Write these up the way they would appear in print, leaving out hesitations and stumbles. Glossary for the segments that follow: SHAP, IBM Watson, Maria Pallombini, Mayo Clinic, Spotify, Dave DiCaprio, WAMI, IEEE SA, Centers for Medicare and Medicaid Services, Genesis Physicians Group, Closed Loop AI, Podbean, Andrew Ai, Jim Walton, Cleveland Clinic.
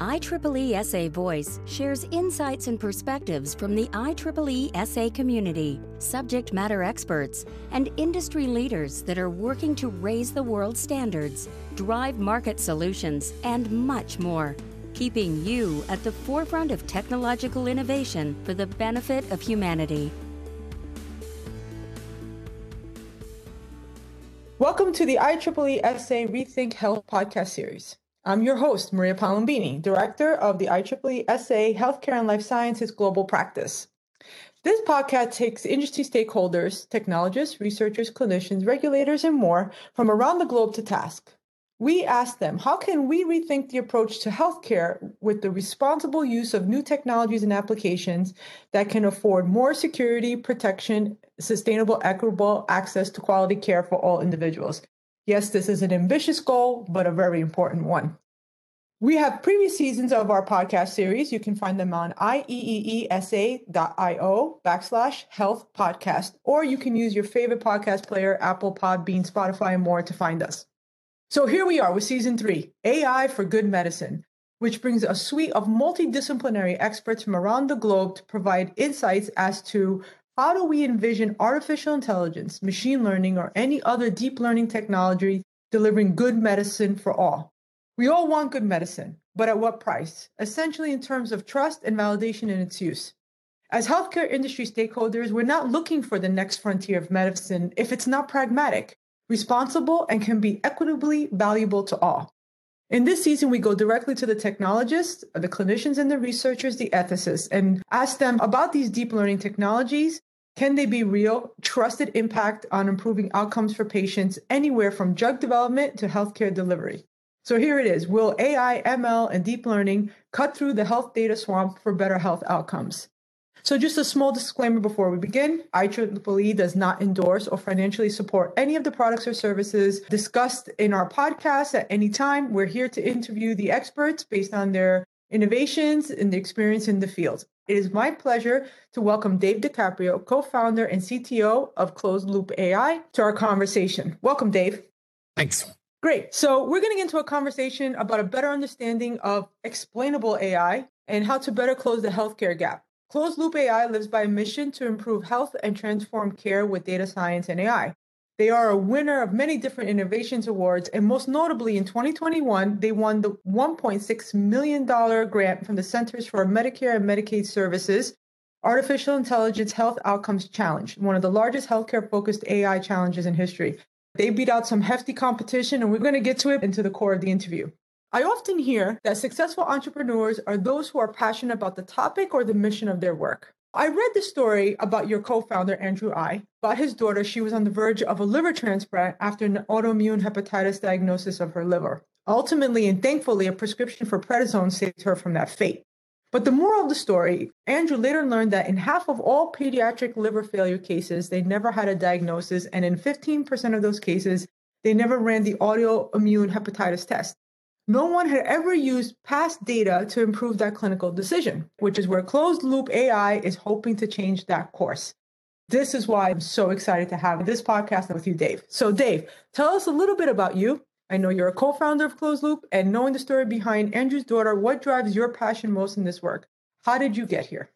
IEEE SA Voice shares insights and perspectives from the IEEE SA community, subject matter experts, and industry leaders that are working to raise the world's standards, drive market solutions, and much more, keeping you at the forefront of technological innovation for the benefit of humanity. Welcome to the IEEE SA Rethink Health podcast series. I'm your host, Maria Pallombini, Director of the IEEE SA Healthcare and Life Sciences Global Practice. This podcast takes industry stakeholders, technologists, researchers, clinicians, regulators, and more from around the globe to task. We ask them, how can we rethink the approach to healthcare with the responsible use of new technologies and applications that can afford more security, protection, sustainable, equitable access to quality care for all individuals? Yes, this is an ambitious goal, but a very important one. We have previous seasons of our podcast series. You can find them on IEEESA.io/health podcast, or you can use your favorite podcast player, Apple, Podbean, Spotify, and more to find us. So here we are with season 3, AI for Good Medicine, which brings a suite of multidisciplinary experts from around the globe to provide insights as to how do we envision artificial intelligence, machine learning, or any other deep learning technology delivering good medicine for all? We all want good medicine, but at what price? Essentially in terms of trust and validation in its use. As healthcare industry stakeholders, we're not looking for the next frontier of medicine if it's not pragmatic, responsible, and can be equitably valuable to all. In this season, we go directly to the technologists, the clinicians, and the researchers, the ethicists, and ask them about these deep learning technologies. Can they be real, trusted impact on improving outcomes for patients anywhere from drug development to healthcare delivery? So here it is. Will AI, ML, and deep learning cut through the health data swamp for better health outcomes? So just a small disclaimer before we begin. IEEE does not endorse or financially support any of the products or services discussed in our podcast at any time. We're here to interview the experts based on their innovations and the experience in the field. It is my pleasure to welcome Dave DiCaprio, co-founder and CTO of Closed Loop AI, to our conversation. Welcome, Dave. Thanks. Great. So we're getting into a conversation about a better understanding of explainable AI and how to better close the healthcare gap. Closed Loop AI lives by a mission to improve health and transform care with data science and AI. They are a winner of many different innovations awards, and most notably in 2021, they won the $1.6 million grant from the Centers for Medicare and Medicaid Services, Artificial Intelligence Health Outcomes Challenge, one of the largest healthcare-focused AI challenges in history. They beat out some hefty competition, and we're going to get to it into the core of the interview. I often hear that successful entrepreneurs are those who are passionate about the topic or the mission of their work. I read the story about your co-founder, Andrew Ai, about his daughter. She was on the verge of a liver transplant after an autoimmune hepatitis diagnosis of her liver. Ultimately and thankfully, a prescription for prednisone saved her from that fate. But the moral of the story, Andrew later learned that in half of all pediatric liver failure cases, they never had a diagnosis. And in 15% of those cases, they never ran the autoimmune hepatitis test. No one had ever used past data to improve that clinical decision, which is where Closed Loop AI is hoping to change that course. This is why I'm so excited to have this podcast with you, Dave. So Dave, tell us a little bit about you. I know you're a co-founder of Closed Loop, and knowing the story behind Andrew's daughter, what drives your passion most in this work? How did you get here?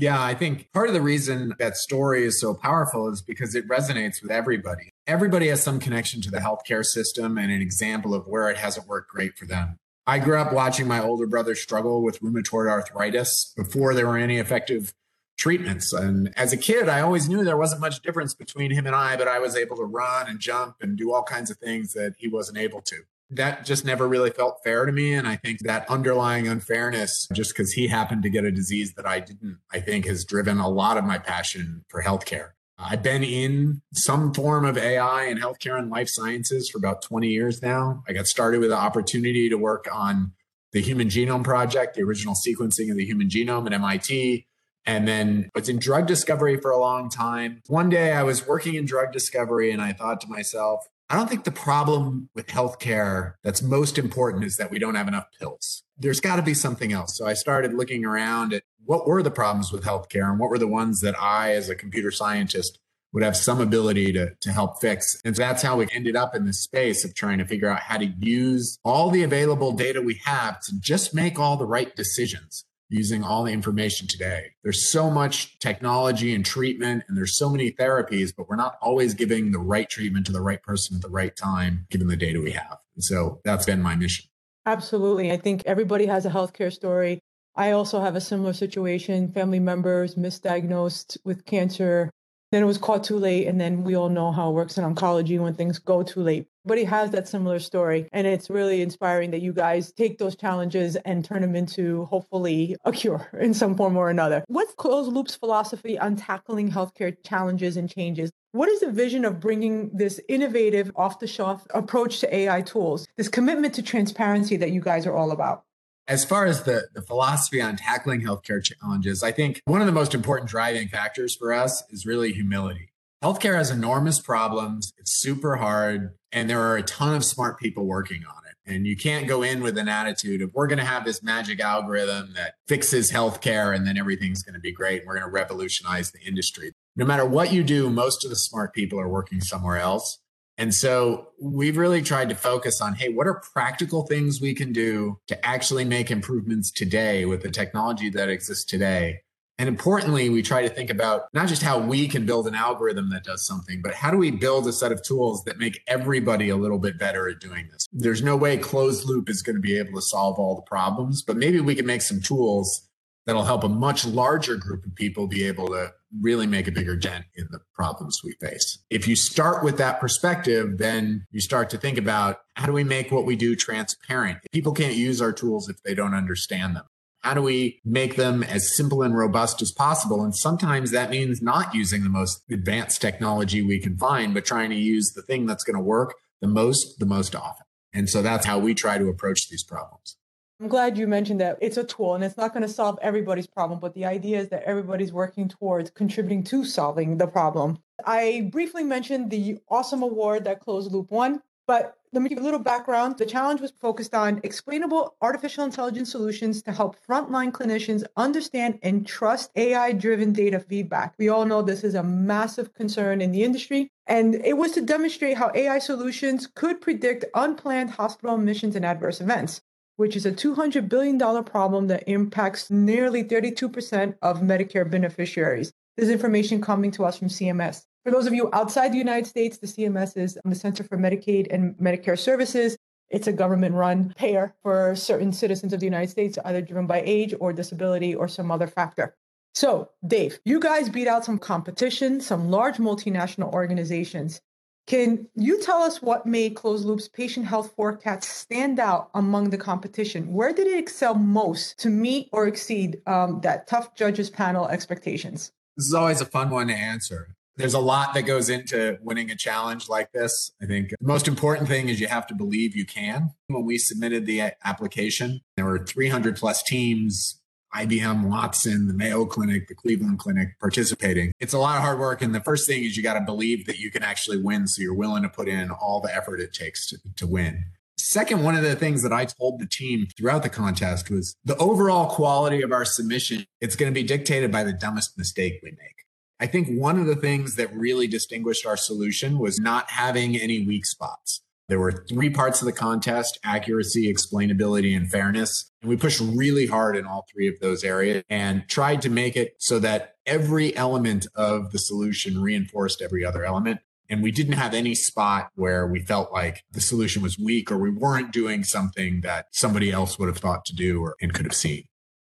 Yeah, I think part of the reason that story is so powerful is because it resonates with everybody. Everybody has some connection to the healthcare system and an example of where it hasn't worked great for them. I grew up watching my older brother struggle with rheumatoid arthritis before there were any effective treatments. And as a kid, I always knew there wasn't much difference between him and I, but I was able to run and jump and do all kinds of things that he wasn't able to. That just never really felt fair to me. And I think that underlying unfairness, just because he happened to get a disease that I didn't, I think has driven a lot of my passion for healthcare. I've been in some form of AI and healthcare and life sciences for about 20 years now. I got started with the opportunity to work on the Human Genome Project, the original sequencing of the human genome at MIT. And then I was in drug discovery for a long time. One day I was working in drug discovery and I thought to myself, I don't think the problem with healthcare that's most important is that we don't have enough pills. There's got to be something else. So I started looking around at what were the problems with healthcare and what were the ones that I, as a computer scientist, would have some ability to help fix. And so that's how we ended up in this space of trying to figure out how to use all the available data we have to just make all the right decisions using all the information today. There's so much technology and treatment, and there's so many therapies, but we're not always giving the right treatment to the right person at the right time, given the data we have. And so that's been my mission. Absolutely. I think everybody has a healthcare story. I also have a similar situation, family members misdiagnosed with cancer. Then it was caught too late. And then we all know how it works in oncology when things go too late. Everybody has that similar story. And it's really inspiring that you guys take those challenges and turn them into hopefully a cure in some form or another. What's Closed Loop's philosophy on tackling healthcare challenges and changes? What is the vision of bringing this innovative off-the-shelf approach to AI tools, this commitment to transparency that you guys are all about? As far as the philosophy on tackling healthcare challenges, I think one of the most important driving factors for us is really humility. Healthcare has enormous problems. It's super hard, and there are a ton of smart people working on it. And you can't go in with an attitude of, we're going to have this magic algorithm that fixes healthcare and then everything's going to be great. And we're going to revolutionize the industry. No matter what you do, most of the smart people are working somewhere else. And so we've really tried to focus on, hey, what are practical things we can do to actually make improvements today with the technology that exists today? And importantly, we try to think about not just how we can build an algorithm that does something, but how do we build a set of tools that make everybody a little bit better at doing this? There's no way closed loop is going to be able to solve all the problems, but maybe we can make some tools that'll help a much larger group of people be able to really make a bigger dent in the problems we face. If you start with that perspective, then you start to think about, how do we make what we do transparent? People can't use our tools if they don't understand them. How do we make them as simple and robust as possible? And sometimes that means not using the most advanced technology we can find, but trying to use the thing that's going to work the most often. And so that's how we try to approach these problems. I'm glad you mentioned that it's a tool and it's not going to solve everybody's problem, but the idea is that everybody's working towards contributing to solving the problem. I briefly mentioned the awesome award that Closed Loop won, but let me give you a little background. The challenge was focused on explainable artificial intelligence solutions to help frontline clinicians understand and trust AI-driven data feedback. We all know this is a massive concern in the industry, and it was to demonstrate how AI solutions could predict unplanned hospital admissions and adverse events, which is a $200 billion problem that impacts nearly 32% of Medicare beneficiaries. This information coming to us from CMS. For those of you outside the United States, the CMS is the Centers for Medicaid and Medicaid Services. It's a government-run payer for certain citizens of the United States, either driven by age or disability or some other factor. So, Dave, you guys beat out some competition, some large multinational organizations. Can you tell us what made Closed Loop's patient health forecast stand out among the competition? Where did it excel most to meet or exceed that tough judges panel expectations? This is always a fun one to answer. There's a lot that goes into winning a challenge like this. I think the most important thing is you have to believe you can. When we submitted the application, there were 300 plus teams, IBM Watson, the Mayo Clinic, the Cleveland Clinic participating. It's a lot of hard work. And the first thing is you got to believe that you can actually win. So you're willing to put in all the effort it takes to win. Second, one of the things that I told the team throughout the contest was the overall quality of our submission, it's going to be dictated by the dumbest mistake we make. I think one of the things that really distinguished our solution was not having any weak spots. There were three parts of the contest: accuracy, explainability, and fairness. And we pushed really hard in all three of those areas and tried to make it so that every element of the solution reinforced every other element. And we didn't have any spot where we felt like the solution was weak or we weren't doing something that somebody else would have thought to do and could have seen.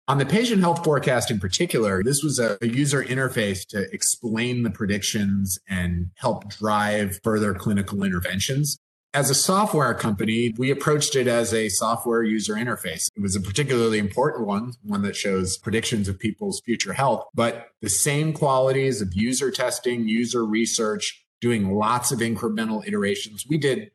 On the patient health forecast in particular, this was a user interface to explain the predictions and help drive further clinical interventions. As a software company, we approached it as a software user interface. It was a particularly important one that shows predictions of people's future health, but the same qualities of user testing, user research, doing lots of incremental iterations. We did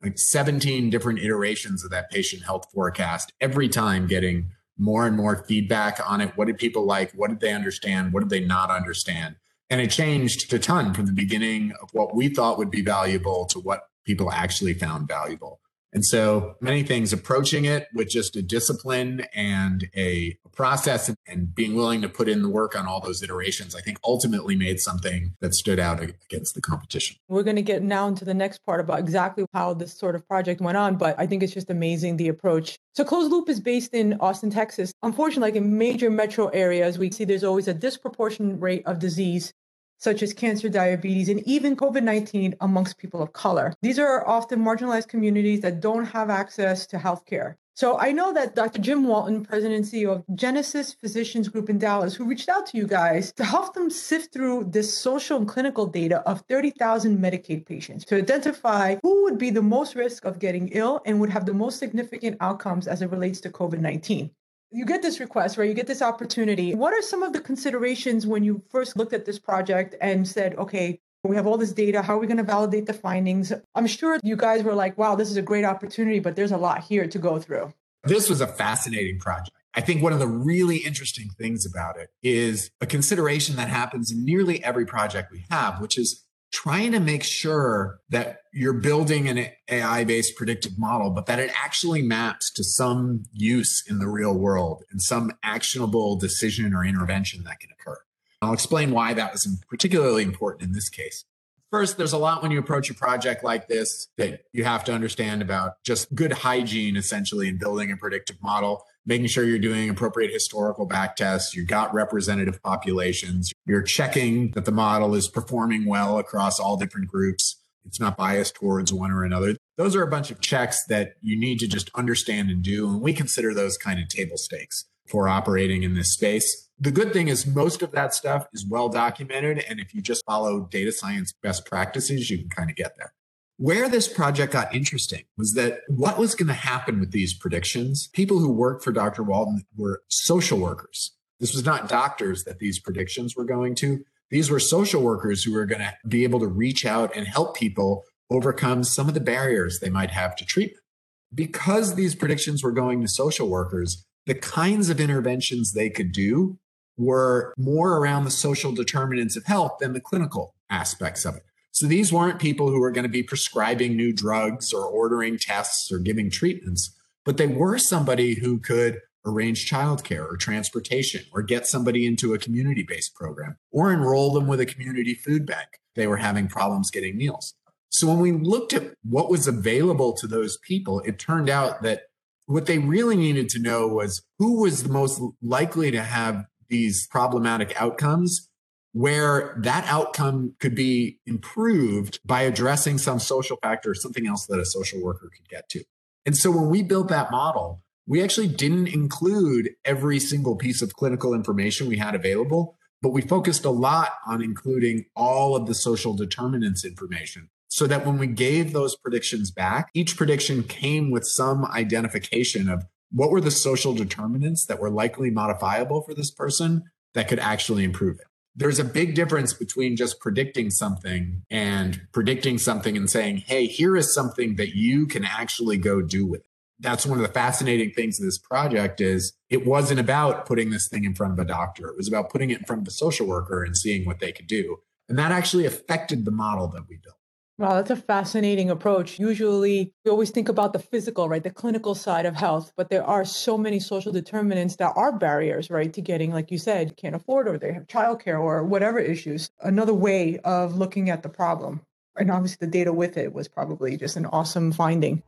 like 17 different iterations of that patient health forecast, every time getting more and more feedback on it. What did people like? What did they understand? What did they not understand? And it changed a ton from the beginning of what we thought would be valuable to what people actually found valuable. And so many things approaching it with just a discipline and a process and being willing to put in the work on all those iterations, I think ultimately made something that stood out against the competition. We're going to get now into the next part about exactly how this sort of project went on, but I think it's just amazing, the approach. So Closed Loop is based in Austin, Texas. Unfortunately, like in major metro areas, we see there's always a disproportionate rate of disease, such as cancer, diabetes, and even COVID-19 amongst people of color. These are often marginalized communities that don't have access to healthcare. So I know that Dr. Jim Walton, president and CEO of Genesis Physicians Group in Dallas, who reached out to you guys to help them sift through this social and clinical data of 30,000 Medicaid patients to identify who would be the most risk of getting ill and would have the most significant outcomes as it relates to COVID-19. You get this request, right? You get this opportunity. What are some of the considerations when you first looked at this project and said, okay, we have all this data, how are we going to validate the findings? I'm sure you guys were like, wow, this is a great opportunity, but there's a lot here to go through. This was a fascinating project. I think one of the really interesting things about it is a consideration that happens in nearly every project we have, which is trying to make sure that you're building an AI-based predictive model, but that it actually maps to some use in the real world and some actionable decision or intervention that can occur. I'll explain why that was particularly important in this case. First, there's a lot when you approach a project like this that you have to understand about just good hygiene, essentially, in building a predictive model, making sure you're doing appropriate historical backtests, you've got representative populations, you're checking that the model is performing well across all different groups, it's not biased towards one or another. Those are a bunch of checks that you need to just understand and do, and we consider those kind of table stakes for operating in this space. The good thing is most of that stuff is well documented, and if you just follow data science best practices, you can kind of get there. Where this project got interesting was that what was going to happen with these predictions, people who worked for Dr. Walton were social workers. This was not doctors that these predictions were going to. These were social workers who were going to be able to reach out and help people overcome some of the barriers they might have to treatment. Because these predictions were going to social workers, the kinds of interventions they could do were more around the social determinants of health than the clinical aspects of it. So these weren't people who were going to be prescribing new drugs or ordering tests or giving treatments, but they were somebody who could arrange childcare or transportation or get somebody into a community-based program or enroll them with a community food bank. They were having problems getting meals. So when we looked at what was available to those people, it turned out that what they really needed to know was who was the most likely to have these problematic outcomes, where that outcome could be improved by addressing some social factor or something else that a social worker could get to. And so when we built that model, we actually didn't include every single piece of clinical information we had available, but we focused a lot on including all of the social determinants information so that when we gave those predictions back, each prediction came with some identification of what were the social determinants that were likely modifiable for this person that could actually improve it. There's a big difference between just predicting something and saying, hey, here is something that you can actually go do with it. That's one of the fascinating things of this project is it wasn't about putting this thing in front of a doctor. It was about putting it in front of a social worker and seeing what they could do. And that actually affected the model that we built. Wow, that's a fascinating approach. Usually, we always think about the physical, right, the clinical side of health, but there are so many social determinants that are barriers, right, to getting, like you said, can't afford or they have childcare or whatever issues. Another way of looking at the problem. And obviously, the data with it was probably just an awesome finding.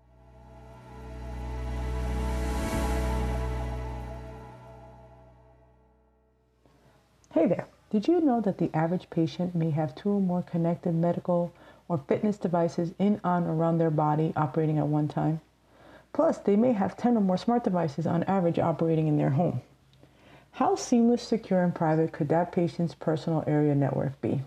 Hey there. Did you know that the average patient may have 2 or more connected medical or fitness devices in, on, or around their body operating at one time? Plus, they may have 10 or more smart devices on average operating in their home. How seamless, secure, and private could that patient's personal area network be?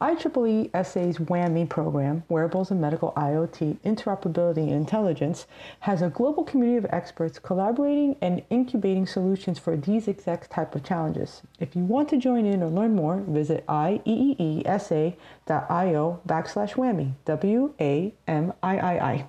IEEE SA's WAMI program, Wearables and Medical IoT, Interoperability and Intelligence, has a global community of experts collaborating and incubating solutions for these exact type of challenges. If you want to join in or learn more, visit IEEESA.io/WAMI, WAMII.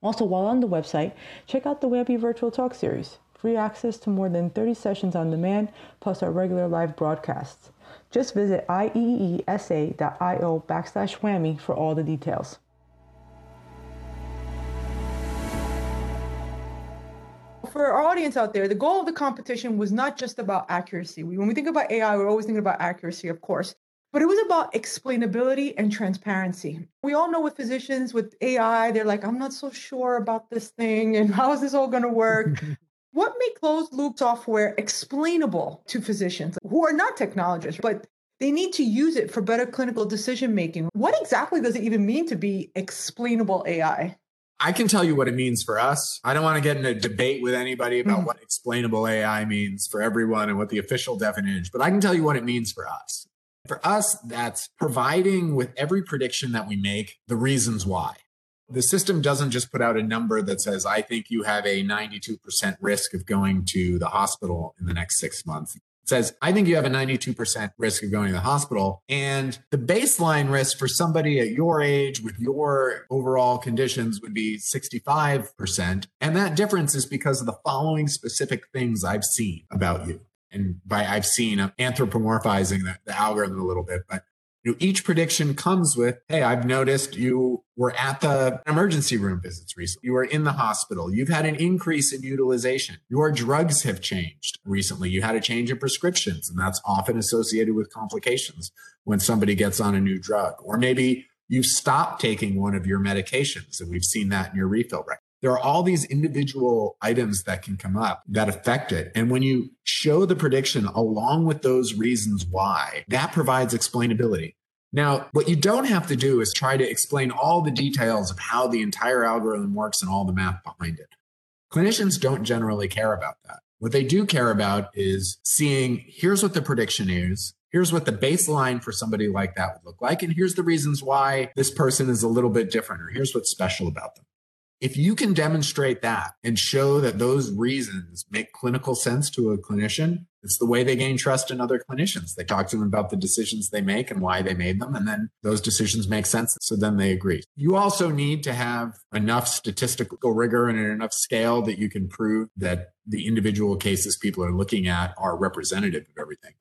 Also, while on the website, check out the WAMI Virtual Talk Series. Free access to more than 30 sessions on demand, plus our regular live broadcasts. Just visit IEEESA.io/WAMI for all the details. for our audience out there, the goal of the competition was not just about accuracy. When we think about AI, we're always thinking about accuracy, of course, but it was about explainability and transparency. We all know with physicians, with AI, they're like, I'm not so sure about this thing and how is this all going to work? What made closed loop software explainable to physicians who are not technologists, but they need to use it for better clinical decision-making? What exactly does it even mean to be explainable AI? I can tell you what it means for us. I don't want to get in a debate with anybody about what explainable AI means for everyone and what the official definition is, but I can tell you what it means for us. For us, that's providing with every prediction that we make, the reasons why. The system doesn't just put out a number that says, I think you have a 92% risk of going to the hospital in the next 6 months. It says, I think you have a 92% risk of going to the hospital. And the baseline risk for somebody at your age with your overall conditions would be 65%. And that difference is because of the following specific things I've seen about you. And by I've seen, I'm anthropomorphizing the algorithm a little bit, but each prediction comes with, hey, I've noticed you were at the emergency room visits recently. You were in the hospital. You've had an increase in utilization. Your drugs have changed recently. You had a change in prescriptions, and that's often associated with complications when somebody gets on a new drug. Or maybe you stopped taking one of your medications, and we've seen that in your refill record. There are all these individual items that can come up that affect it. And when you show the prediction along with those reasons why, that provides explainability. Now, what you don't have to do is try to explain all the details of how the entire algorithm works and all the math behind it. Clinicians don't generally care about that. What they do care about is seeing, here's what the prediction is, here's what the baseline for somebody like that would look like, and here's the reasons why this person is a little bit different, or here's what's special about them. If you can demonstrate that and show that those reasons make clinical sense to a clinician, it's the way they gain trust in other clinicians. They talk to them about the decisions they make and why they made them, and then those decisions make sense, so then they agree. You also need to have enough statistical rigor and enough scale that you can prove that the individual cases people are looking at are representative of everything.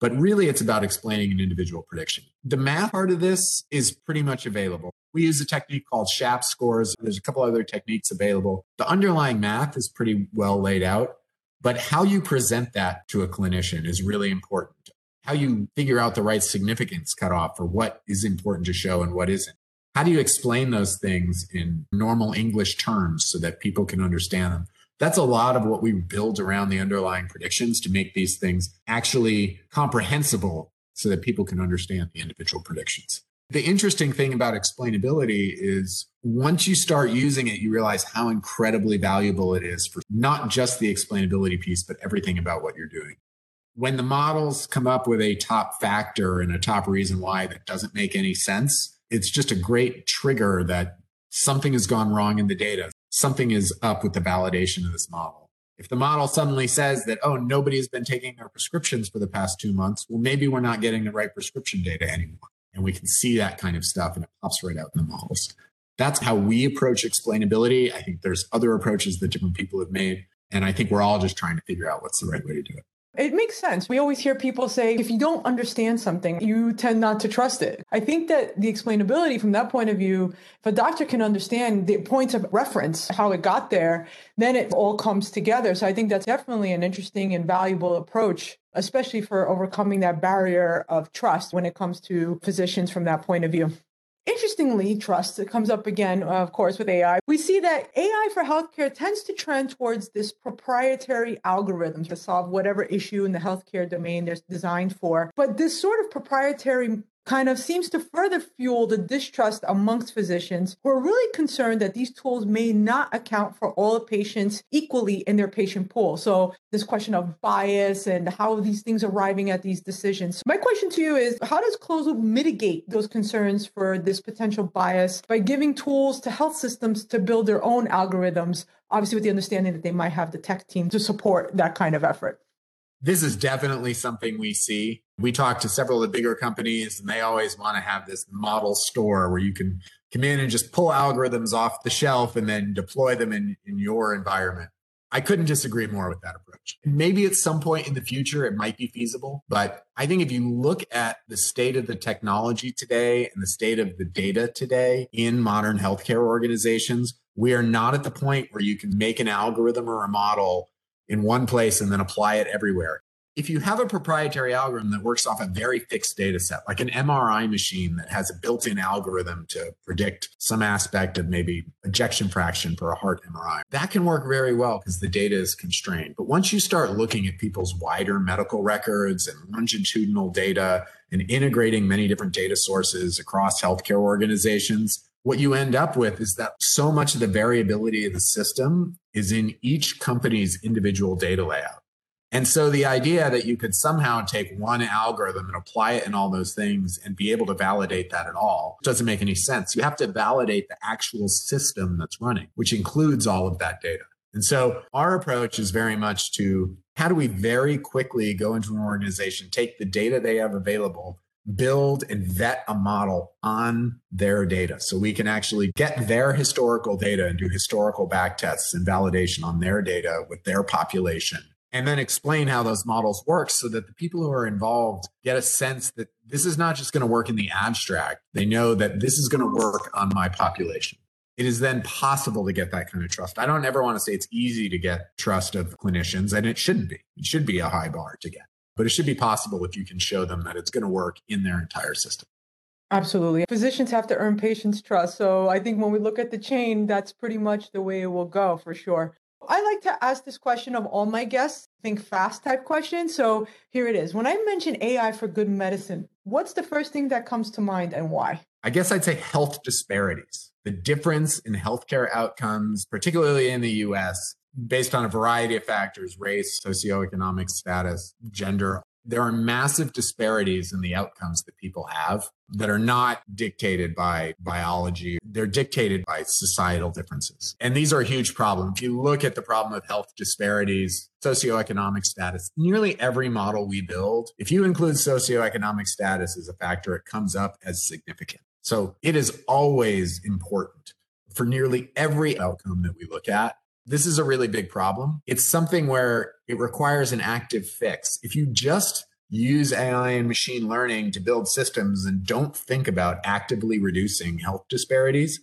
But really, it's about explaining an individual prediction. The math part of this is pretty much available. We use a technique called SHAP scores. There's a couple other techniques available. The underlying math is pretty well laid out, but how you present that to a clinician is really important. How you figure out the right significance cutoff for what is important to show and what isn't. How do you explain those things in normal English terms so that people can understand them? That's a lot of what we build around the underlying predictions to make these things actually comprehensible so that people can understand the individual predictions. The interesting thing about explainability is once you start using it, you realize how incredibly valuable it is for not just the explainability piece, but everything about what you're doing. When the models come up with a top factor and a top reason why that doesn't make any sense, it's just a great trigger that something has gone wrong in the data. Something is up with the validation of this model. If the model suddenly says that, oh, nobody's been taking their prescriptions for the past 2 months, well, maybe we're not getting the right prescription data anymore. And we can see that kind of stuff and it pops right out in the models. That's how we approach explainability. I think there's other approaches that different people have made. And I think we're all just trying to figure out what's the right way to do it. It makes sense. We always hear people say, if you don't understand something, you tend not to trust it. I think that the explainability from that point of view, if a doctor can understand the points of reference, how it got there, then it all comes together. So I think that's definitely an interesting and valuable approach, especially for overcoming that barrier of trust when it comes to physicians from that point of view. Interestingly, trust, it comes up again, of course, with AI. We see that AI for healthcare tends to trend towards this proprietary algorithm to solve whatever issue in the healthcare domain they're designed for. But this sort of proprietary kind of seems to further fuel the distrust amongst physicians who are really concerned that these tools may not account for all patients equally in their patient pool. So this question of bias and how these things are arriving at these decisions. My question to you is, how does closed loop mitigate those concerns for this potential bias by giving tools to health systems to build their own algorithms, obviously with the understanding that they might have the tech team to support that kind of effort? This is definitely something we see. We talk to several of the bigger companies and they always want to have this model store where you can come in and just pull algorithms off the shelf and then deploy them in your environment. I couldn't disagree more with that approach. Maybe at some point in the future, it might be feasible, but I think if you look at the state of the technology today and the state of the data today in modern healthcare organizations, We are not at the point where you can make an algorithm or a model in one place and then apply it everywhere. If you have a proprietary algorithm that works off a very fixed data set, like an MRI machine that has a built-in algorithm to predict some aspect of maybe ejection fraction for a heart MRI, that can work very well because the data is constrained. But once you start looking at people's wider medical records and longitudinal data and integrating many different data sources across healthcare organizations, what you end up with is that so much of the variability of the system is in each company's individual data layout. And so the idea that you could somehow take one algorithm and apply it in all those things and be able to validate that at all doesn't make any sense. You have to validate the actual system that's running, which includes all of that data. And so our approach is very much to how do we very quickly go into an organization, take the data they have available, build and vet a model on their data so we can actually get their historical data and do historical back tests and validation on their data with their population. And then explain how those models work so that the people who are involved get a sense that this is not just going to work in the abstract. They know that this is going to work on my population. It is then possible to get that kind of trust. I don't ever want to say it's easy to get trust of clinicians, and it shouldn't be. It should be a high bar to get, but it should be possible if you can show them that it's going to work in their entire system. Absolutely. Physicians have to earn patients' trust. So I think when we look at the chain, that's pretty much the way it will go for sure. I like to ask this question of all my guests, think fast type question. So here it is. When I mention AI for good medicine, what's the first thing that comes to mind and why? I guess I'd say health disparities, the difference in healthcare outcomes, particularly in the US, based on a variety of factors, race, socioeconomic status, gender. There are massive disparities in the outcomes that people have that are not dictated by biology. They're dictated by societal differences. And these are a huge problem. If you look at the problem of health disparities, socioeconomic status, nearly every model we build, if you include socioeconomic status as a factor, it comes up as significant. So it is always important for nearly every outcome that we look at. This is a really big problem. It's something where it requires an active fix. If you just use AI and machine learning to build systems and don't think about actively reducing health disparities,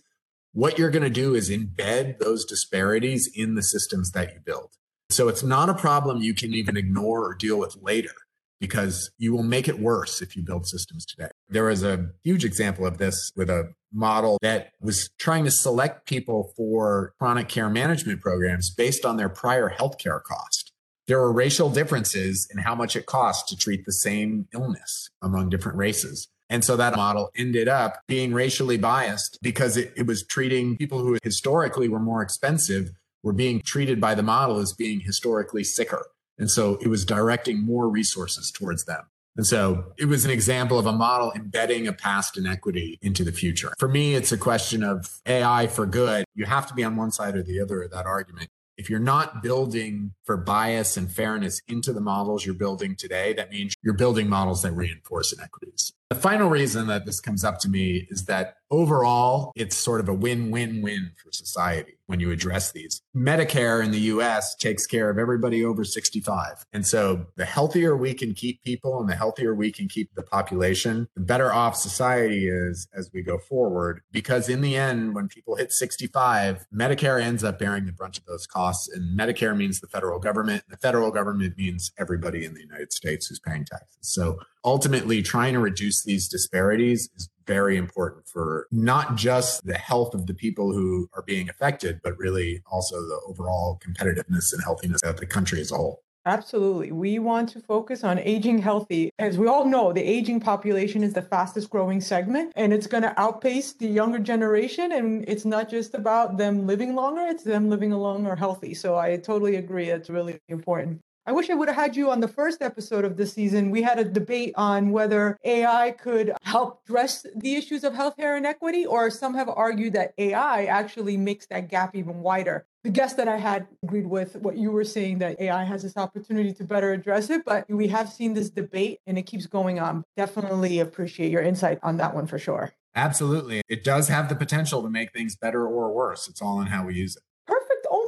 what you're going to do is embed those disparities in the systems that you build. So it's not a problem you can even ignore or deal with later, because you will make it worse if you build systems today. There was a huge example of this with a model that was trying to select people for chronic care management programs based on their prior healthcare cost. There were racial differences in how much it costs to treat the same illness among different races. And so that model ended up being racially biased because it was treating people who historically were more expensive were being treated by the model as being historically sicker. And so it was directing more resources towards them. And so it was an example of a model embedding a past inequity into the future. For me, it's a question of AI for good. You have to be on one side or the other of that argument. If you're not building for bias and fairness into the models you're building today, that means you're building models that reinforce inequities. The final reason that this comes up to me is that overall, it's sort of a win-win-win for society when you address these. Medicare in the US takes care of everybody over 65. And so the healthier we can keep people and the healthier we can keep the population, the better off society is as we go forward. Because in the end, when people hit 65, Medicare ends up bearing the brunt of those costs. And Medicare means the federal government. The federal government means everybody in the United States who's paying taxes. So ultimately, trying to reduce these disparities is very important for not just the health of the people who are being affected, but really also the overall competitiveness and healthiness of the country as a whole. Absolutely. We want to focus on aging healthy. As we all know, the aging population is the fastest growing segment, and it's going to outpace the younger generation. And it's not just about them living longer, it's them living long or healthy. So I totally agree. It's really important. I wish I would have had you on the first episode of this season. We had a debate on whether AI could help address the issues of healthcare inequity, or some have argued that AI actually makes that gap even wider. The guest that I had agreed with what you were saying, that AI has this opportunity to better address it, but we have seen this debate and it keeps going on. Definitely appreciate your insight on that one for sure. Absolutely. It does have the potential to make things better or worse. It's all in how we use it.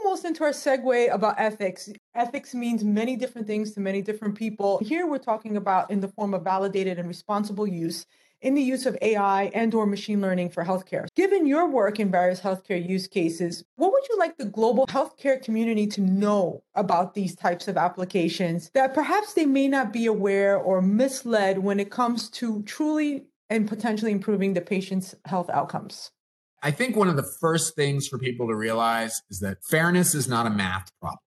Almost into our segue about ethics. Ethics means many different things to many different people. Here we're talking about in the form of validated and responsible use. in the use of AI and/or machine learning for healthcare. Given your work in various healthcare use cases, what would you like the global healthcare community to know about these types of applications that perhaps they may not be aware or misled when it comes to truly and potentially improving the patient's health outcomes? I think one of the first things for people to realize is that fairness is not a math problem.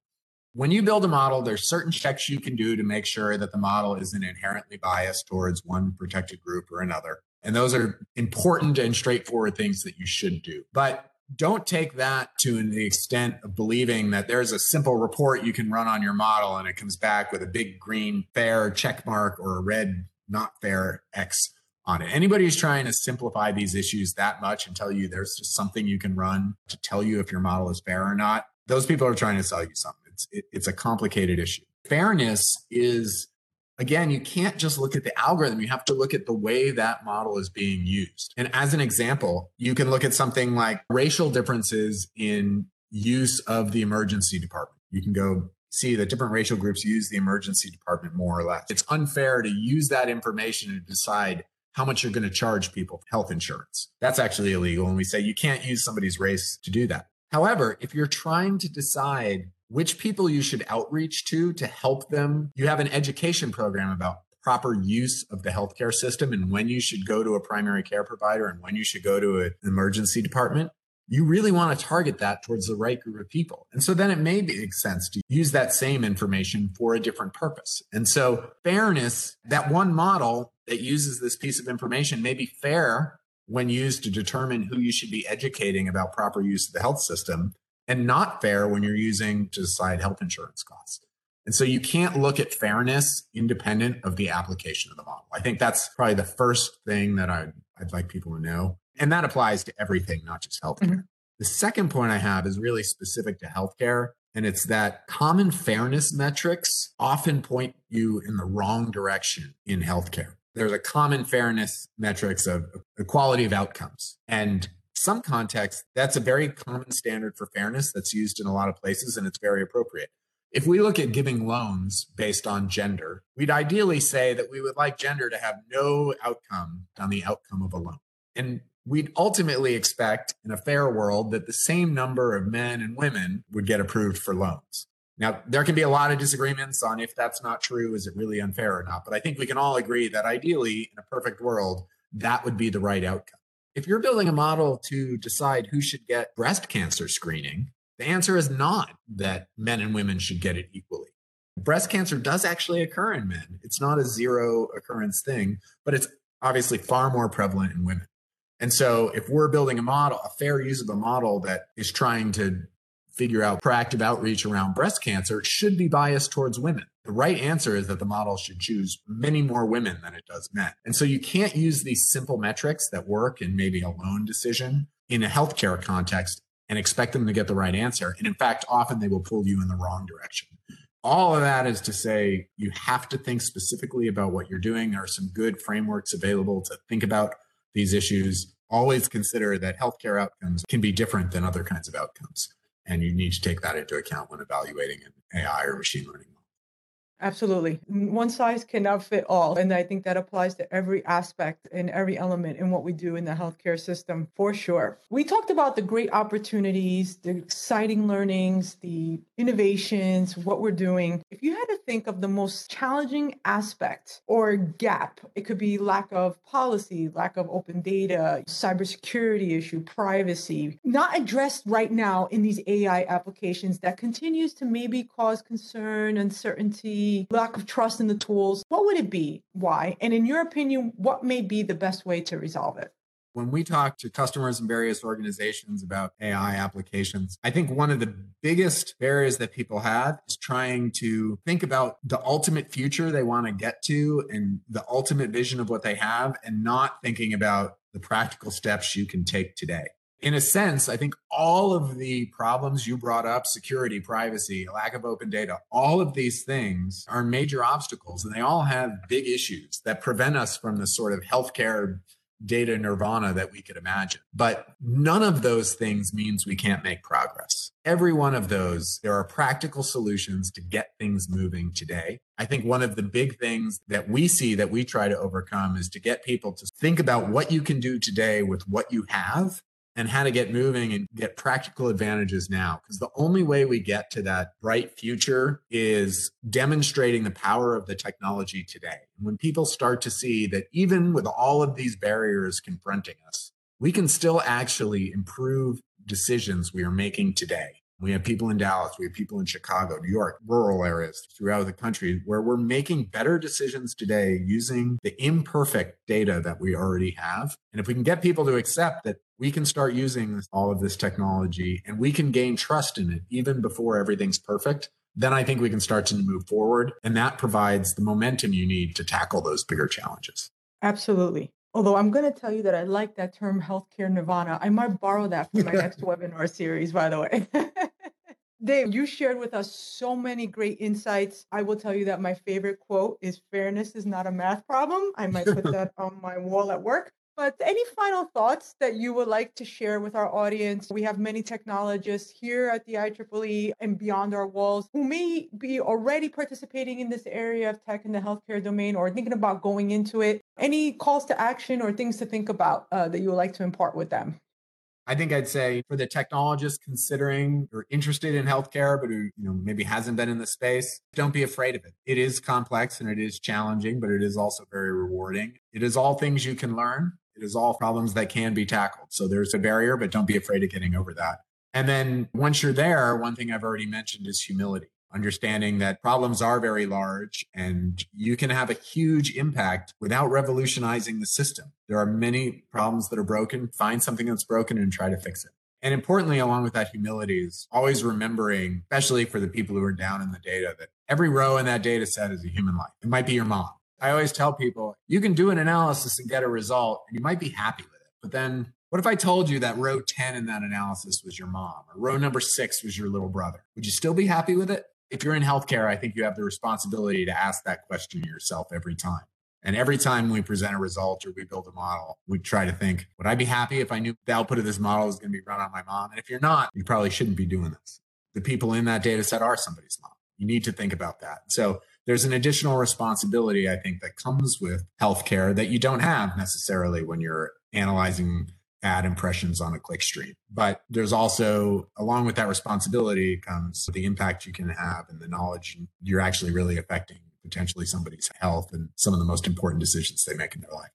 When you build a model, there's certain checks you can do to make sure that the model isn't inherently biased towards one protected group or another. And those are important and straightforward things that you should do. But don't take that to the extent of believing that there's a simple report you can run on your model and it comes back with a big green fair check mark or a red not fair X on it. Anybody who's trying to simplify these issues that much and tell you there's just something you can run to tell you if your model is fair or not, those people are trying to sell you something. It's a complicated issue. Fairness is, again, you can't just look at the algorithm. You have to look at the way that model is being used. And as an example, you can look at something like racial differences in use of the emergency department. You can go see that different racial groups use the emergency department more or less. It's unfair to use that information to decide how much you're going to charge people for health insurance. That's actually illegal. And we say you can't use somebody's race to do that. However, if you're trying to decide which people you should outreach to help them, you have an education program about proper use of the healthcare system and when you should go to a primary care provider and when you should go to an emergency department, you really want to target that towards the right group of people. And so then it may make sense to use that same information for a different purpose. And so fairness, that one model that uses this piece of information may be fair when used to determine who you should be educating about proper use of the health system, and not fair when you're using to decide health insurance costs. And so you can't look at fairness independent of the application of the model. I think that's probably the first thing that I'd like people to know. And that applies to everything, not just healthcare. Mm-hmm. The second point I have is really specific to healthcare, and it's that common fairness metrics often point you in the wrong direction in healthcare. There's a common fairness metrics of equality of outcomes. And some contexts, that's a very common standard for fairness that's used in a lot of places, and it's very appropriate. If we look at giving loans based on gender, we'd ideally say that we would like gender to have no outcome on the outcome of a loan. And we'd ultimately expect in a fair world that the same number of men and women would get approved for loans. Now, there can be a lot of disagreements on if that's not true, is it really unfair or not? But I think we can all agree that ideally, in a perfect world, that would be the right outcome. If you're building a model to decide who should get breast cancer screening, the answer is not that men and women should get it equally. Breast cancer does actually occur in men. It's not a zero occurrence thing, but it's obviously far more prevalent in women. And so if we're building a model, a fair use of a model that is trying to figure out proactive outreach around breast cancer, it should be biased towards women. The right answer is that the model should choose many more women than it does men. And so you can't use these simple metrics that work in maybe a loan decision in a healthcare context and expect them to get the right answer. And in fact, often they will pull you in the wrong direction. All of that is to say, you have to think specifically about what you're doing. There are some good frameworks available to think about these issues. Always consider that healthcare outcomes can be different than other kinds of outcomes. And you need to take that into account when evaluating an AI or machine learning model. Absolutely. One size cannot fit all. And I think that applies to every aspect and every element in what we do in the healthcare system, for sure. We talked about the great opportunities, the exciting learnings, the innovations, what we're doing. If you had to think of the most challenging aspect or gap, it could be lack of policy, lack of open data, cybersecurity issue, privacy, not addressed right now in these AI applications that continues to maybe cause concern, uncertainty, lack of trust in the tools, what would it be? Why? And in your opinion, what may be the best way to resolve it? When we talk to customers and various organizations about AI applications, I think one of the biggest barriers that people have is trying to think about the ultimate future they want to get to and the ultimate vision of what they have, and not thinking about the practical steps you can take today. In a sense, I think all of the problems you brought up, security, privacy, lack of open data, all of these things are major obstacles, and they all have big issues that prevent us from the sort of healthcare data nirvana that we could imagine. But none of those things means we can't make progress. Every one of those, there are practical solutions to get things moving today. I think one of the big things that we see that we try to overcome is to get people to think about what you can do today with what you have and how to get moving and get practical advantages now. Because the only way we get to that bright future is demonstrating the power of the technology today. When people start to see that even with all of these barriers confronting us, we can still actually improve decisions we are making today. We have people in Dallas, we have people in Chicago, New York, rural areas throughout the country where we're making better decisions today using the imperfect data that we already have. And if we can get people to accept that we can start using all of this technology and we can gain trust in it even before everything's perfect, then I think we can start to move forward. And that provides the momentum you need to tackle those bigger challenges. Absolutely. Although I'm going to tell you that I like that term healthcare nirvana. I might borrow that for my next webinar series, by the way. Dave, you shared with us so many great insights. I will tell you that my favorite quote is, fairness is not a math problem. I might put that on my wall at work. But any final thoughts that you would like to share with our audience? We have many technologists here at the IEEE and beyond our walls who may be already participating in this area of tech in the healthcare domain or thinking about going into it. Any calls to action or things to think about that you would like to impart with them? I think I'd say for the technologists considering or interested in healthcare, but who maybe hasn't been in the space, don't be afraid of it. It is complex and it is challenging, but it is also very rewarding. It is all things you can learn. It is all problems that can be tackled. So there's a barrier, but don't be afraid of getting over that. And then once you're there, one thing I've already mentioned is humility, understanding that problems are very large and you can have a huge impact without revolutionizing the system. There are many problems that are broken. Find something that's broken and try to fix it. And importantly, along with that humility is always remembering, especially for the people who are down in the data, that every row in that data set is a human life. It might be your mom. I always tell people, you can do an analysis and get a result, and you might be happy with it. But then what if I told you that row 10 in that analysis was your mom, or row number 6 was your little brother? Would you still be happy with it? If you're in healthcare, I think you have the responsibility to ask that question yourself every time. And every time we present a result or we build a model, we try to think, would I be happy if I knew the output of this model is going to be run on my mom? And if you're not, you probably shouldn't be doing this. The people in that data set are somebody's mom. You need to think about that. So there's an additional responsibility, I think, that comes with healthcare that you don't have necessarily when you're analyzing ad impressions on a clickstream. But there's also, along with that responsibility, comes the impact you can have and the knowledge you're actually really affecting potentially somebody's health and some of the most important decisions they make in their life.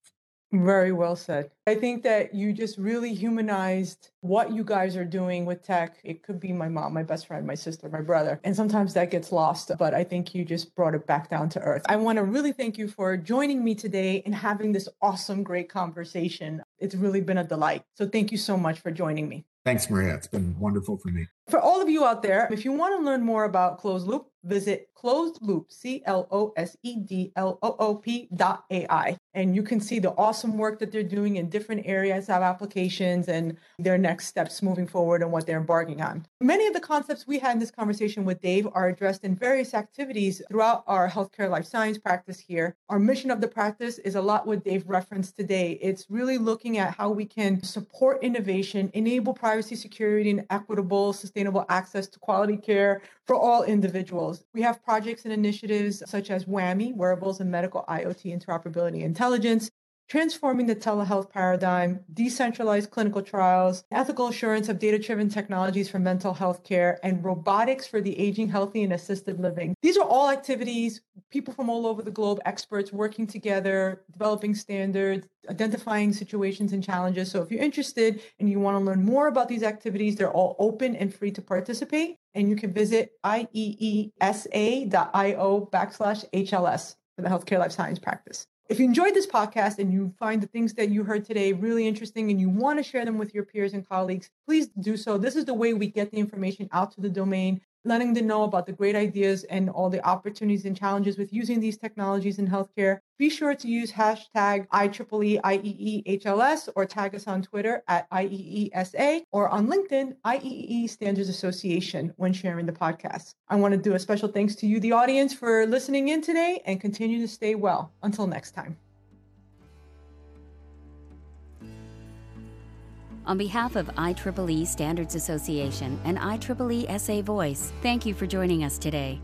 Very well said. I think that you just really humanized what you guys are doing with tech. It could be my mom, my best friend, my sister, my brother. And sometimes that gets lost, but I think you just brought it back down to earth. I want to really thank you for joining me today and having this awesome, great conversation. It's really been a delight. So thank you so much for joining me. Thanks, Maria. It's been wonderful for me. For all of you out there, if you want to learn more about Closed Loop, visit Closedloop, CLOSEDLOOP.ai. And you can see the awesome work that they're doing in different areas of applications and their next steps moving forward and what they're embarking on. Many of the concepts we had in this conversation with Dave are addressed in various activities throughout our healthcare life science practice here. Our mission of the practice is a lot what Dave referenced today. It's really looking at how we can support innovation, enable privacy, security, and equitable, sustainable access to quality care for all individuals. We have projects and initiatives such as WAMI, Wearables and Medical IoT Interoperability Intelligence, Transforming the Telehealth Paradigm, Decentralized Clinical Trials, Ethical Assurance of Data-Driven Technologies for Mental Health Care, and Robotics for the Aging Healthy and Assisted Living. These are all activities, people from all over the globe, experts working together, developing standards, identifying situations and challenges. So if you're interested and you want to learn more about these activities, they're all open and free to participate. And you can visit IEESA.io/HLS for the healthcare life science practice. If you enjoyed this podcast and you find the things that you heard today really interesting and you want to share them with your peers and colleagues, please do so. This is the way we get the information out to the domain, letting them know about the great ideas and all the opportunities and challenges with using these technologies in healthcare. Be sure to use hashtag IEEE IEEHLS or tag us on Twitter at IEESA or on LinkedIn, IEEE Standards Association when sharing the podcast. I want to do a special thanks to you, the audience, for listening in today and continue to stay well. Until next time. On behalf of IEEE Standards Association and IEEE SA Voice, thank you for joining us today.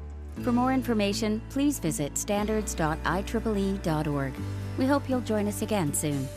For more information, please visit standards.ieee.org. We hope you'll join us again soon.